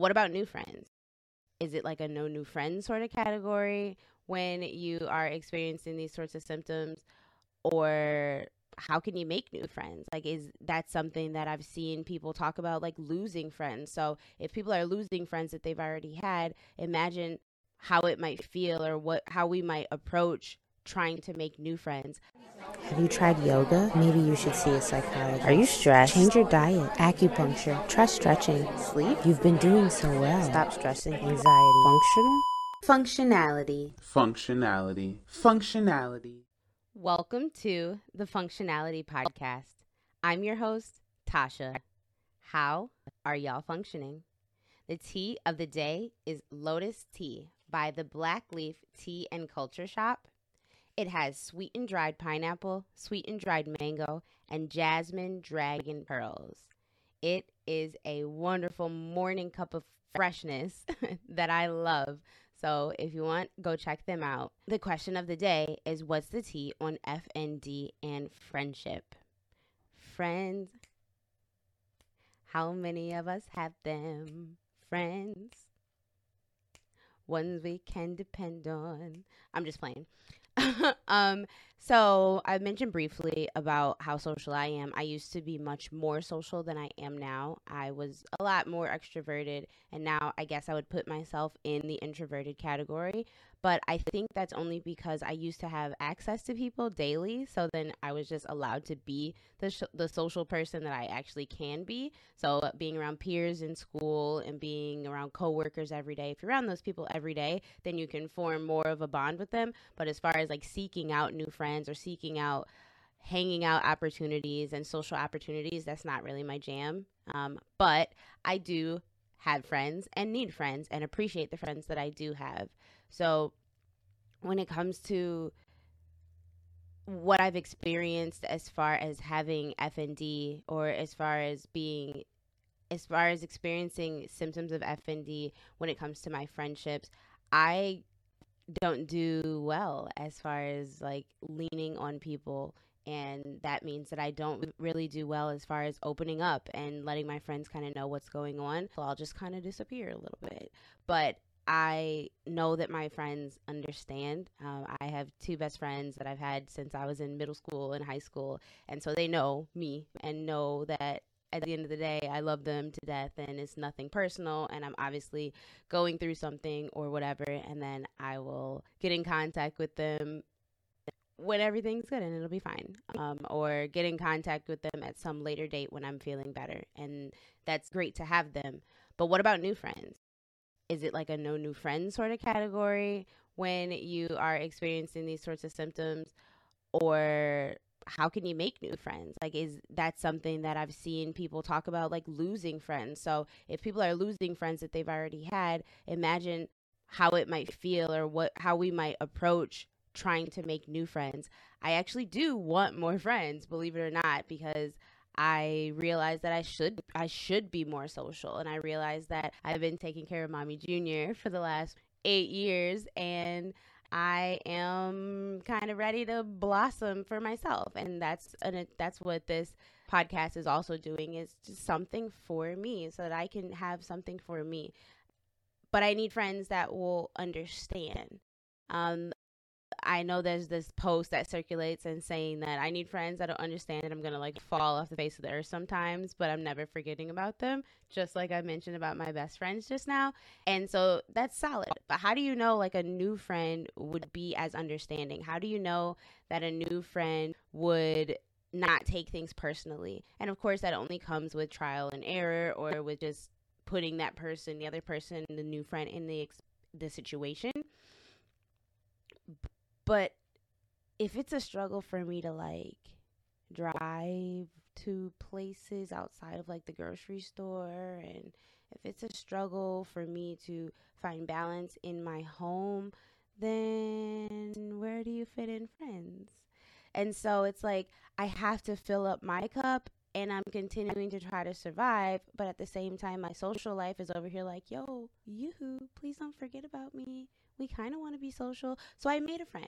What about new friends? Is it like a no new friends sort of category when you are experiencing these sorts of symptoms? Or how can you make new friends? Like, is that something that I've seen people talk about, like losing friends? So if people are losing friends that they've already had, imagine how it might feel or how we might approach trying to make new friends. Have you tried yoga? Maybe you should see a psychologist. Are you stressed? Change your diet. Acupuncture. Try stretching. Sleep. You've been doing so well. Stop stressing. Anxiety. Functional? Functionality. Functionality. Functionality. Welcome to the Functionality Podcast. I'm your host, Tasha. How are y'all functioning? The tea of the day is Lotus Tea by the Black Leaf Tea and Culture Shop. It has sweet and dried pineapple, sweet and dried mango, and jasmine dragon pearls. It is a wonderful morning cup of freshness that I love. So if you want, go check them out. The question of the day is, what's the tea on FND and friendship? Friends. How many of us have them? Friends. Ones we can depend on. I'm just playing. So I mentioned briefly about how social I am. I used to be much more social than I am now. I was a lot more extroverted, and now I guess I would put myself in the introverted category. But I think that's only because I used to have access to people daily. So then I was just allowed to be the social person that I actually can be. So being around peers in school and being around coworkers every day. If you're around those people every day, then you can form more of a bond with them. But as far as like seeking out new friends or seeking out hanging out opportunities and social opportunities, that's not really my jam. But I do have friends and need friends and appreciate the friends that I do have. So when it comes to what I've experienced as far as having FND or as far as experiencing symptoms of FND when it comes to my friendships, I don't do well as far as like leaning on people. And that means that I don't really do well as far as opening up and letting my friends kind of know what's going on. So I'll just kind of disappear a little bit. But I know that my friends understand. I have two best friends that I've had since I was in middle school and high school. And so they know me and know that at the end of the day, I love them to death and it's nothing personal. And I'm obviously going through something or whatever. And then I will get in contact with them when everything's good and it'll be fine. Or get in contact with them at some later date when I'm feeling better. And that's great to have them. But what about new friends? Is it like a no new friends sort of category when you are experiencing these sorts of symptoms? Or how can you make new friends? Like, is that something that I've seen people talk about, like losing friends? So if people are losing friends that they've already had, imagine how it might feel or how we might approach trying to make new friends. I actually do want more friends, believe it or not, because I realized that I should be more social, and I realized that I've been taking care of Mommy Jr. for the last 8 years, and I am kind of ready to blossom for myself, and that's what this podcast is also doing, is just something for me so that I can have something for me. But I need friends that will understand. I know there's this post that circulates and saying that I need friends that'll understand that I'm going to like fall off the face of the earth sometimes, but I'm never forgetting about them. Just like I mentioned about my best friends just now. And so that's solid. But how do you know like a new friend would be as understanding? How do you know that a new friend would not take things personally? And of course that only comes with trial and error or with just putting that person, the other person, the new friend in the situation. But if it's a struggle for me to like drive to places outside of like the grocery store, and if it's a struggle for me to find balance in my home, then where do you fit in friends? And so it's like I have to fill up my cup and I'm continuing to try to survive. But at the same time, my social life is over here like, yo, yoo-hoo, please don't forget about me. We kind of want to be social. So I made a friend.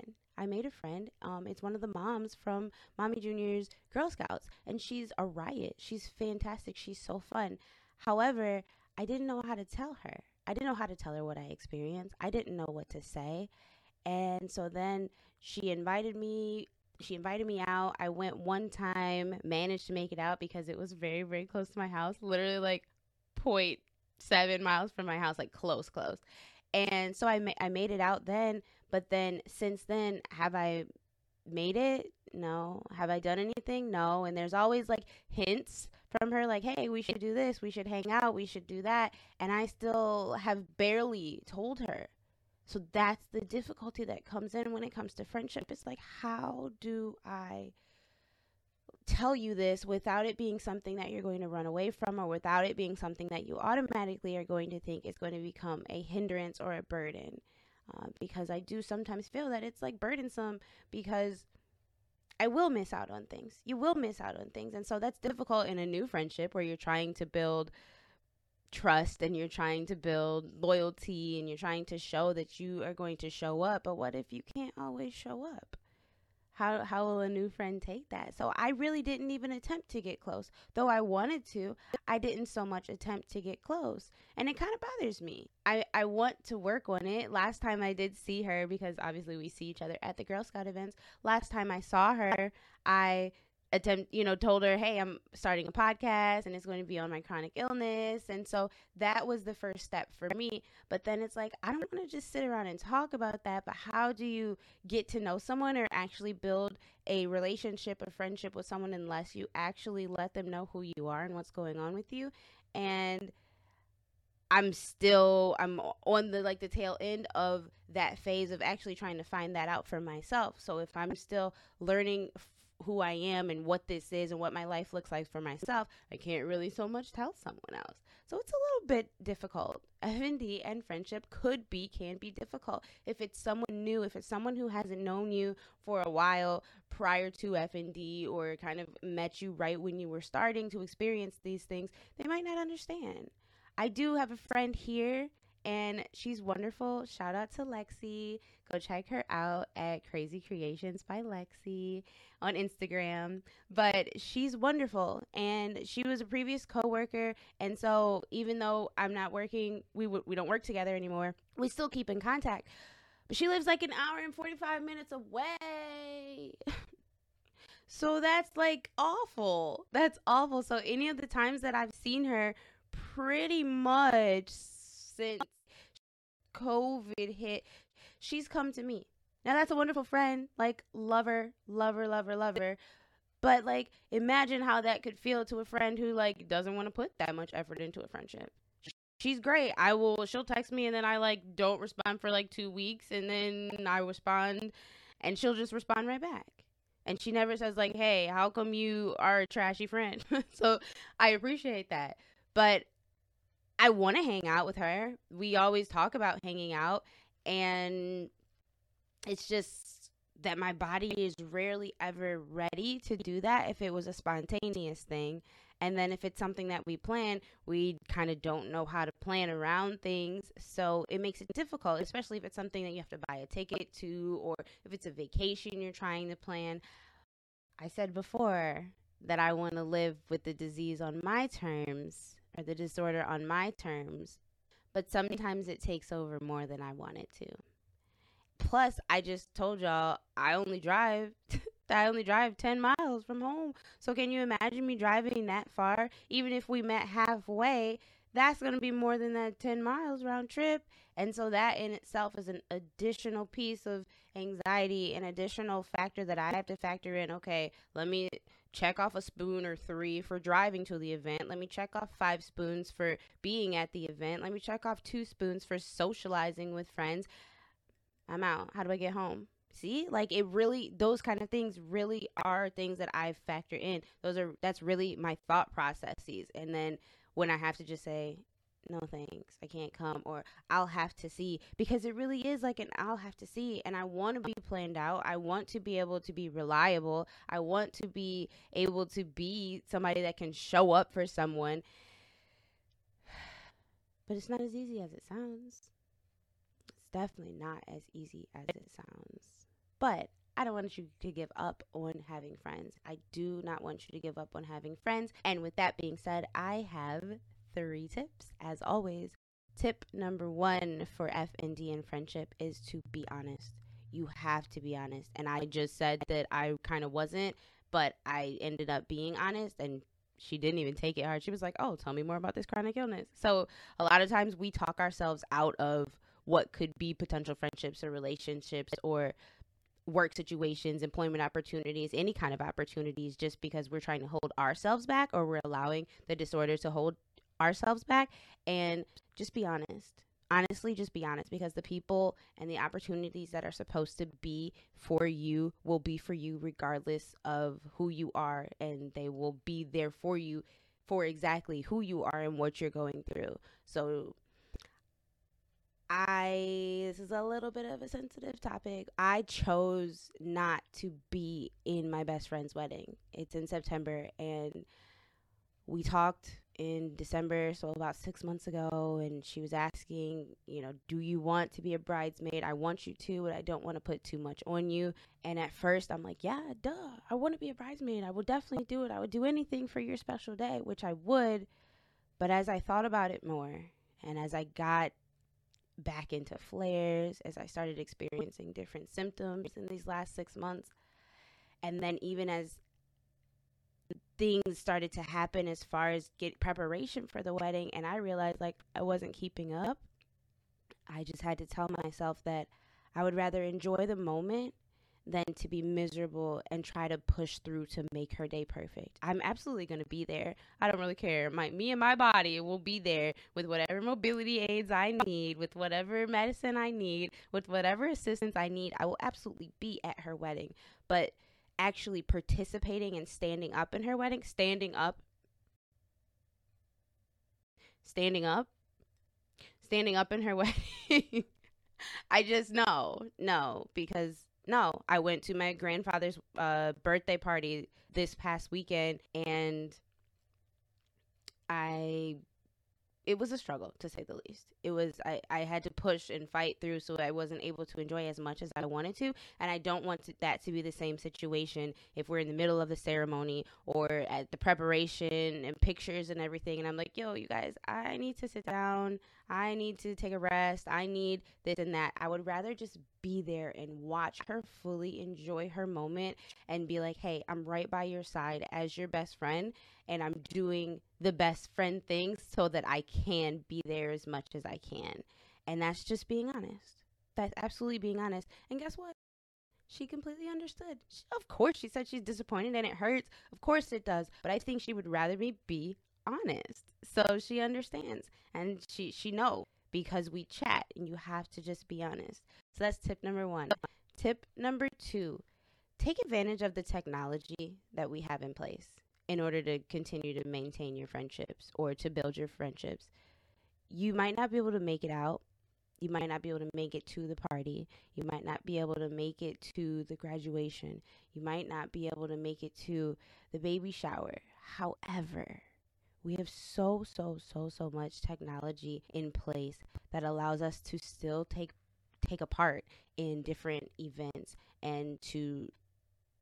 It's one of the moms from Mommy Jr.'s Girl Scouts. And she's a riot. She's fantastic. She's so fun. However, I didn't know how to tell her. I didn't know how to tell her what I experienced. I didn't know what to say. And so then she invited me out. I went one time, managed to make it out because it was very, very close to my house, literally like 0.7 miles from my house, like close. And so I made it out then, but then since then, have I made it? No. Have I done anything? No. And there's always like hints from her, like, hey, we should do this, we should hang out, we should do that. And I still have barely told her. So that's the difficulty that comes in when it comes to friendship. It's like, how do I tell you this without it being something that you're going to run away from, or without it being something that you automatically are going to think is going to become a hindrance or a burden? Because I do sometimes feel that it's like burdensome, because I will miss out on things. You will miss out on things. And so that's difficult in a new friendship where you're trying to build trust and you're trying to build loyalty and you're trying to show that you are going to show up. But what if you can't always show up? How will a new friend take that? So I really didn't even attempt to get close. Though I wanted to, I didn't so much attempt to get close. And it kind of bothers me. I want to work on it. Last time I did see her, because obviously we see each other at the Girl Scout events. Last time I saw her, I told her, hey, I'm starting a podcast and it's going to be on my chronic illness. And so that was the first step for me. But then it's like, I don't want to just sit around and talk about that. But how do you get to know someone or actually build a relationship or friendship with someone unless you actually let them know who you are and what's going on with you? And I'm on the tail end of that phase of actually trying to find that out for myself. So if I'm still learning who I am and what this is and what my life looks like for myself, I can't really so much tell someone else. So it's a little bit difficult. FND and friendship can be difficult. If it's someone new, if it's someone who hasn't known you for a while prior to FND, or kind of met you right when you were starting to experience these things, they might not understand. I do have a friend here and she's wonderful. Shout out to Lexi. Go check her out at Crazy Creations by Lexi on Instagram. But she's wonderful. And she was a previous coworker. And so even though I'm not working, we don't work together anymore, we still keep in contact. But she lives like an hour and 45 minutes away. So that's like awful. That's awful. So any of the times that I've seen her, pretty much since COVID hit, she's come to me. Now that's a wonderful friend, like lover, but like imagine how that could feel to a friend who like doesn't want to put that much effort into a friendship. She's great. She'll text me and then I like don't respond for like 2 weeks, and then I respond and she'll just respond right back. And she never says like, hey, how come you are a trashy friend? So I appreciate that. But I want to hang out with her. We always talk about hanging out, and it's just that my body is rarely ever ready to do that if it was a spontaneous thing. And then if it's something that we plan, we kind of don't know how to plan around things. So it makes it difficult, especially if it's something that you have to buy a ticket to, or if it's a vacation you're trying to plan. I said before that I want to live with the disease on my terms, or the disorder on my terms, but sometimes it takes over more than I want it to. Plus, I just told y'all I only drive 10 miles from home. So can you imagine me driving that far? Even if we met halfway, that's going to be more than that 10 miles round trip. And so that in itself is an additional piece of anxiety, an additional factor that I have to factor in. Okay, let me check off a spoon or 3 for driving to the event. Let me check off 5 spoons for being at the event. Let me check off 2 spoons for socializing with friends. I'm out. How do I get home? See, like it really, those kind of things really are things that I factor in. That's really my thought processes. And then when I have to just say, no thanks, I can't come, or I'll have to see, because it really is like an I'll have to see, and I want to be planned out. I want to be able to be reliable. I want to be able to be somebody that can show up for someone, but it's not as easy as it sounds. It's definitely not as easy as it sounds, but I don't want you to give up on having friends. I do not want you to give up on having friends. And with that being said, I have 3 tips. As always, tip number 1 for FND and friendship is to be honest. You have to be honest. And I just said that I kind of wasn't, but I ended up being honest, and she didn't even take it hard. She was like, oh, tell me more about this chronic illness. So a lot of times we talk ourselves out of what could be potential friendships or relationships or work situations, employment opportunities, any kind of opportunities, just because we're trying to hold ourselves back, or we're allowing the disorder to hold ourselves back. And just be honest. Honestly, just be honest, because the people and the opportunities that are supposed to be for you will be for you regardless of who you are, and they will be there for you for exactly who you are and what you're going through. So this is a little bit of a sensitive topic. I chose not to be in my best friend's wedding. It's in September, and we talked in December, so about 6 months ago, and she was asking, do you want to be a bridesmaid? I want you to, and I don't want to put too much on you. And at first I'm like, yeah, duh, I want to be a bridesmaid. I will definitely do it. I would do anything for your special day, which I would. But as I thought about it more, and as I got back into flares, as I started experiencing different symptoms in these last 6 months, and then even as things started to happen as far as get preparation for the wedding, and I realized I wasn't keeping up, I just had to tell myself that I would rather enjoy the moment than to be miserable and try to push through to make her day perfect. I'm absolutely going to be there. I don't really care. Me and my body will be there with whatever mobility aids I need, with whatever medicine I need, with whatever assistance I need. I will absolutely be at her wedding. But actually participating and standing up in her wedding, standing up in her wedding, I just because I went to my grandfather's birthday party this past weekend, and it was a struggle, to say the least. I had to push and fight through, so I wasn't able to enjoy as much as I wanted to. And I don't want that to be the same situation if we're in the middle of the ceremony or at the preparation and pictures and everything. And I'm like, yo, you guys, I need to sit down. I need to take a rest. I need this and that. I would rather just be there and watch her fully enjoy her moment and be like, hey, I'm right by your side as your best friend, and I'm doing the best friend things so that I can be there as much as I can. And that's just being honest. That's absolutely being honest. And guess what? She completely understood. Of course, she said she's disappointed and it hurts. Of course it does. But I think she would rather me be honest. So she understands, and she knows, because we chat, and you have to just be honest. So that's tip number 1. Tip number 2, take advantage of the technology that we have in place in order to continue to maintain your friendships or to build your friendships. You might not be able to make it out. You might not be able to make it to the party. You might not be able to make it to the graduation. You might not be able to make it to the baby shower. However, we have so much technology in place that allows us to still take a part in different events and to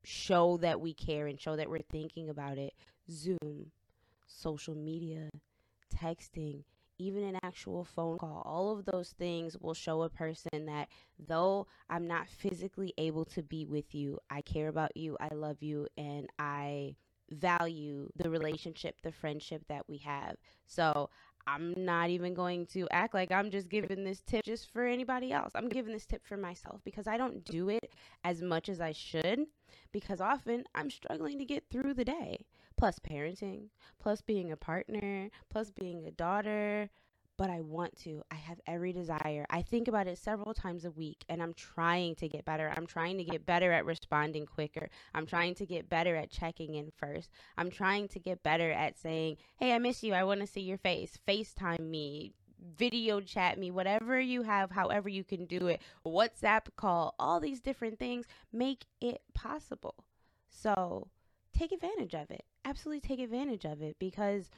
show that we care and show that we're thinking about it. Zoom, social media, texting, even an actual phone call, all of those things will show a person that, though I'm not physically able to be with you, I care about you, I love you, and I value the relationship, the friendship that we have. So I'm not even going to act like I'm just giving this tip just for anybody else. I'm giving this tip for myself, because I don't do it as much as I should, because often I'm struggling to get through the day, plus parenting, plus being a partner, plus being a daughter. But I want to. I have every desire. I think about it several times a week, and I'm trying to get better. I'm trying to get better at responding quicker. I'm trying to get better at checking in first. I'm trying to get better at saying, hey, I miss you. I want to see your face. FaceTime me, video chat me, whatever you have, however you can do it. WhatsApp call, all these different things. Make it possible. So take advantage of it. Absolutely take advantage of it, because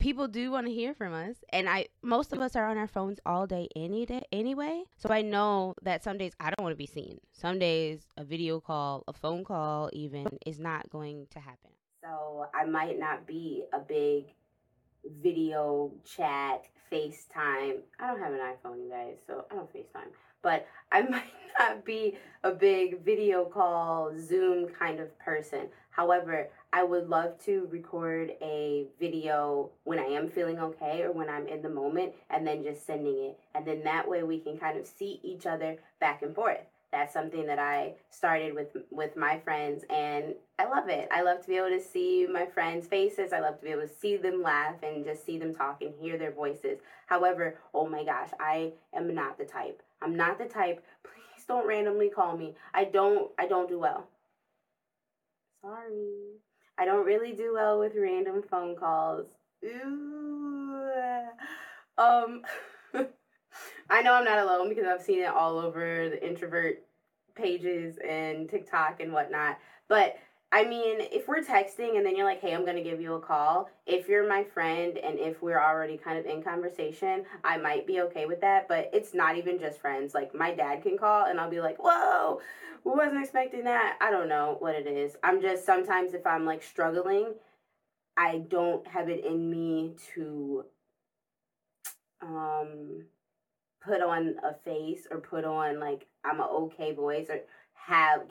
people do want to hear from us, and most of us are on our phones all day, any day, anyway. So I know that some days I don't want to be seen. Some days a video call, a phone call even, is not going to happen. So I might not be a big video chat, FaceTime. I don't have an iPhone, you guys, so I don't FaceTime. But I might not be a big video call, Zoom kind of person. However, I would love to record a video when I am feeling okay or when I'm in the moment and then just sending it. And then that way we can kind of see each other back and forth. That's something that I started with my friends, and I love it. I love to be able to see my friends' faces. I love to be able to see them laugh and just see them talk and hear their voices. However, oh my gosh, I am not the type. I'm not the type. Please don't randomly call me. I don't do well. Sorry. I don't really do well with random phone calls. Ooh. I know I'm not alone because I've seen it all over the introvert pages and TikTok and whatnot. But, I mean, if we're texting and then you're like, hey, I'm going to give you a call, if you're my friend and if we're already kind of in conversation, I might be okay with that. But it's not even just friends. Like, my dad can call and I'll be like, whoa, wasn't expecting that. I don't know what it is. I'm just, sometimes if I'm, like, struggling, I don't have it in me to put on a face or put on like I'm an okay voice or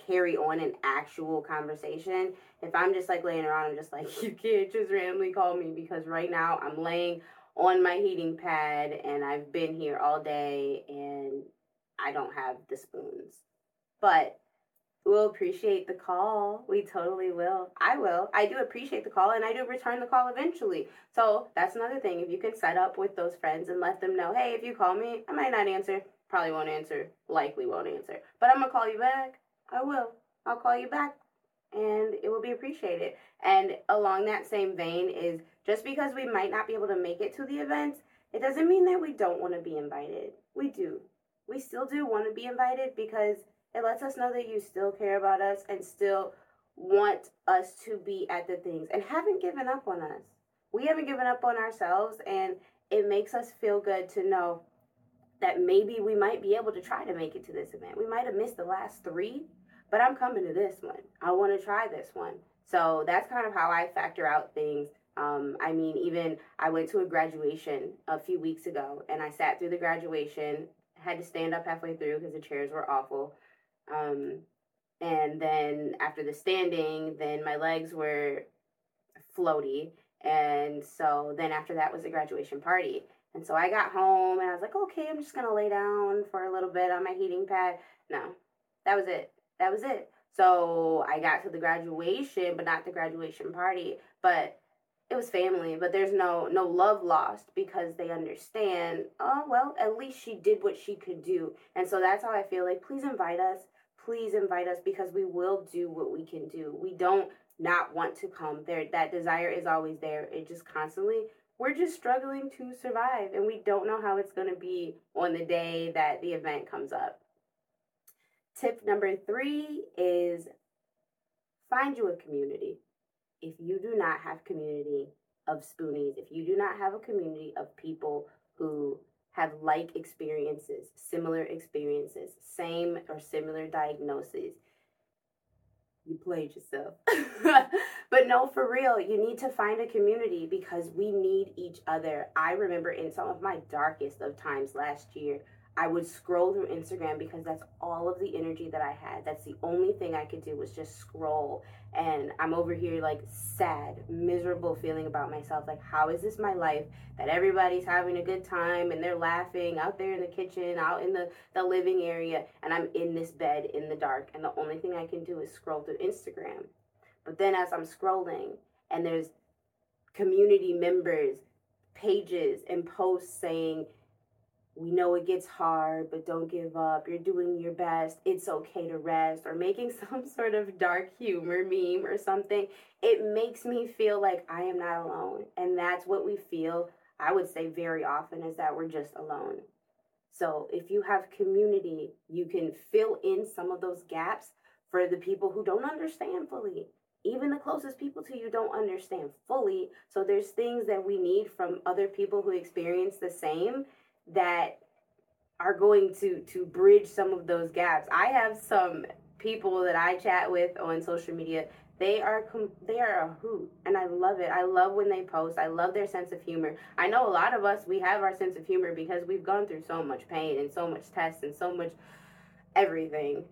carry on an actual conversation. If I'm just like laying around, I'm just like, you can't just randomly call me because right now I'm laying on my heating pad and I've been here all day and I don't have the spoons. But we'll appreciate the call. We totally will. I will. I do appreciate the call, and I do return the call eventually. So that's another thing. If you can set up with those friends and let them know, hey, if you call me, I might not answer. Probably won't answer. Likely won't answer. But I'm going to call you back. I will. I'll call you back, and it will be appreciated. And along that same vein is just because we might not be able to make it to the events, it doesn't mean that we don't want to be invited. We do. We still do want to be invited because it lets us know that you still care about us and still want us to be at the things and haven't given up on us. We haven't given up on ourselves, and it makes us feel good to know that maybe we might be able to try to make it to this event. We might have missed the last 3, but I'm coming to this one. I want to try this one. So that's kind of how I factor out things. I mean, even I went to a graduation a few weeks ago, and I sat through the graduation, had to stand up halfway through because the chairs were awful. And then after the standing, then my legs were floaty. And so then after that was the graduation party. And so I got home and I was like, okay, I'm just going to lay down for a little bit on my heating pad. No, that was it. That was it. So I got to the graduation, but not the graduation party, but it was family, but there's no love lost because they understand, oh, well, at least she did what she could do. And so that's how I feel like, please invite us. Please invite us because we will do what we can do. We don't not want to come there. That desire is always there. It just constantly, we're just struggling to survive. And we don't know how it's going to be on the day that the event comes up. Tip number 3 is find you a community. If you do not have community of Spoonies, if you do not have a community of people who have like experiences, similar experiences, same or similar diagnoses, you played yourself. But no, for real, you need to find a community because we need each other. I remember in some of my darkest of times last year, I would scroll through Instagram because that's all of the energy that I had. That's the only thing I could do was just scroll. And I'm over here like sad, miserable feeling about myself. Like, how is this my life that everybody's having a good time and they're laughing out there in the kitchen, out in the living area, and I'm in this bed in the dark. And the only thing I can do is scroll through Instagram. But then as I'm scrolling and there's community members, pages and posts saying, we know it gets hard, but don't give up. You're doing your best. It's okay to rest, or making some sort of dark humor meme or something. It makes me feel like I am not alone. And that's what we feel, I would say very often, is that we're just alone. So if you have community, you can fill in some of those gaps for the people who don't understand fully. Even the closest people to you don't understand fully. So there's things that we need from other people who experience the same that are going to bridge some of those gaps. I have some people that I chat with on social media They are a hoot, and I love it. I love when they post. I love their sense of humor. I know a lot of us, we have our sense of humor because we've gone through so much pain and so much tests and so much everything,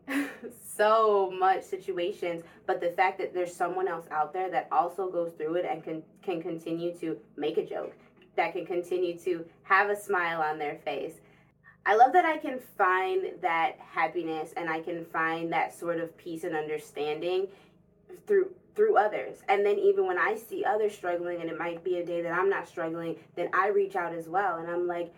so much situations, but the fact that there's someone else out there that also goes through it and can continue to make a joke, that can continue to have a smile on their face. I love that I can find that happiness and I can find that sort of peace and understanding through others. And then even when I see others struggling, and it might be a day that I'm not struggling, then I reach out as well, and I'm like,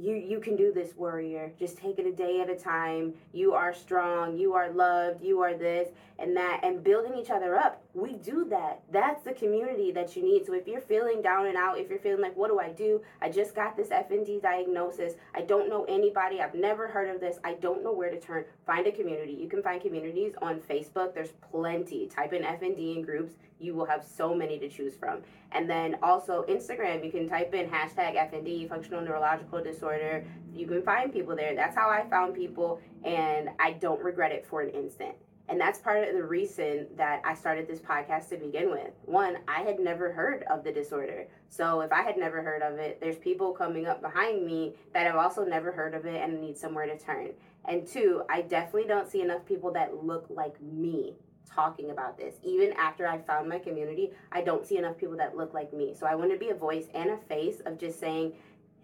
you can do this, warrior. Just take it a day at a time. You are strong. You are loved. You are this and that. And building each other up, we do that. That's the community that you need. So if you're feeling down and out, if you're feeling like, what do? I just got this FND diagnosis. I don't know anybody. I've never heard of this. I don't know where to turn. Find a community. You can find communities on Facebook. There's plenty. Type in FND in groups. You will have so many to choose from. And then also Instagram, you can type in #FND, functional neurological disorder. You can find people there. That's how I found people, and I don't regret it for an instant. And that's part of the reason that I started this podcast to begin with. One, I had never heard of the disorder. So if I had never heard of it, there's people coming up behind me that have also never heard of it and need somewhere to turn. And two, I definitely don't see enough people that look like me talking about this. Even after I found my community, I don't see enough people that look like me. So I want to be a voice and a face of just saying,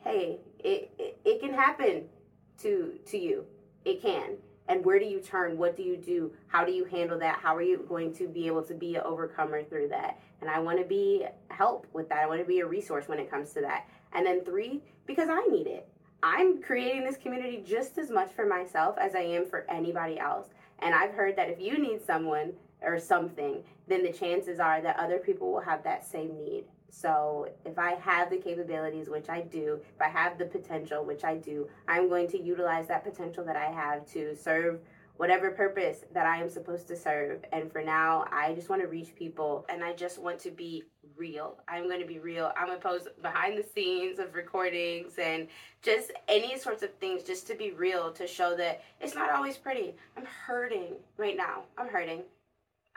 hey, it can happen to you. It can. And where do you turn? What do you do? How do you handle that? How are you going to be able to be an overcomer through that? And I want to be help with that. I want to be a resource when it comes to that. And then three, because I need it. I'm creating this community just as much for myself as I am for anybody else. And I've heard that if you need someone or something, then the chances are that other people will have that same need. So if I have the capabilities, which I do, if I have the potential, which I do, I'm going to utilize that potential that I have to serve whatever purpose that I am supposed to serve. And for now, I just want to reach people, and I just want to be real. I'm going to be real. I'm going to post behind the scenes of recordings and just any sorts of things just to be real, to show that it's not always pretty. I'm hurting right now. I'm hurting.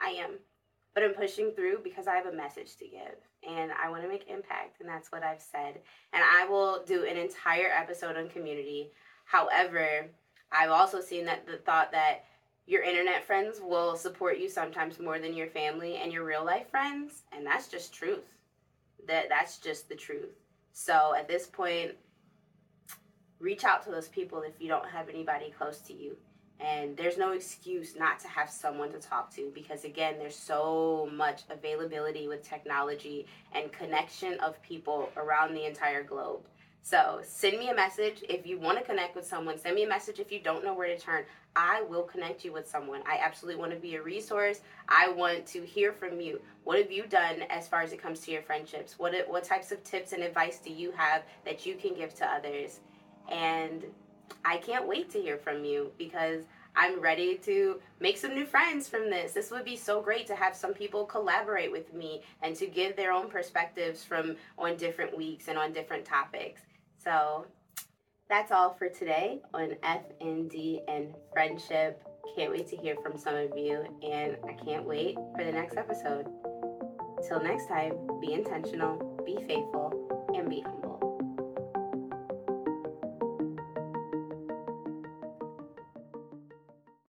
I am. But I'm pushing through because I have a message to give, and I want to make impact, and that's what I've said. And I will do an entire episode on community. However, I've also seen that the thought that your internet friends will support you sometimes more than your family and your real life friends, and that's just truth. That's just the truth. So at this point, reach out to those people if you don't have anybody close to you. And there's no excuse not to have someone to talk to, because again, there's so much availability with technology and connection of people around the entire globe. So send me a message if you want to connect with someone. Send me a message if you don't know where to turn. I will connect you with someone. I absolutely want to be a resource. I want to hear from you. What have you done as far as it comes to your friendships? What types of tips and advice do you have that you can give to others? And I can't wait to hear from you, because I'm ready to make some new friends from this. This would be so great to have some people collaborate with me and to give their own perspectives from on different weeks and on different topics. So that's all for today on FND and friendship. Can't wait to hear from some of you, and I can't wait for the next episode. Till next time, be intentional, be faithful, and be humble.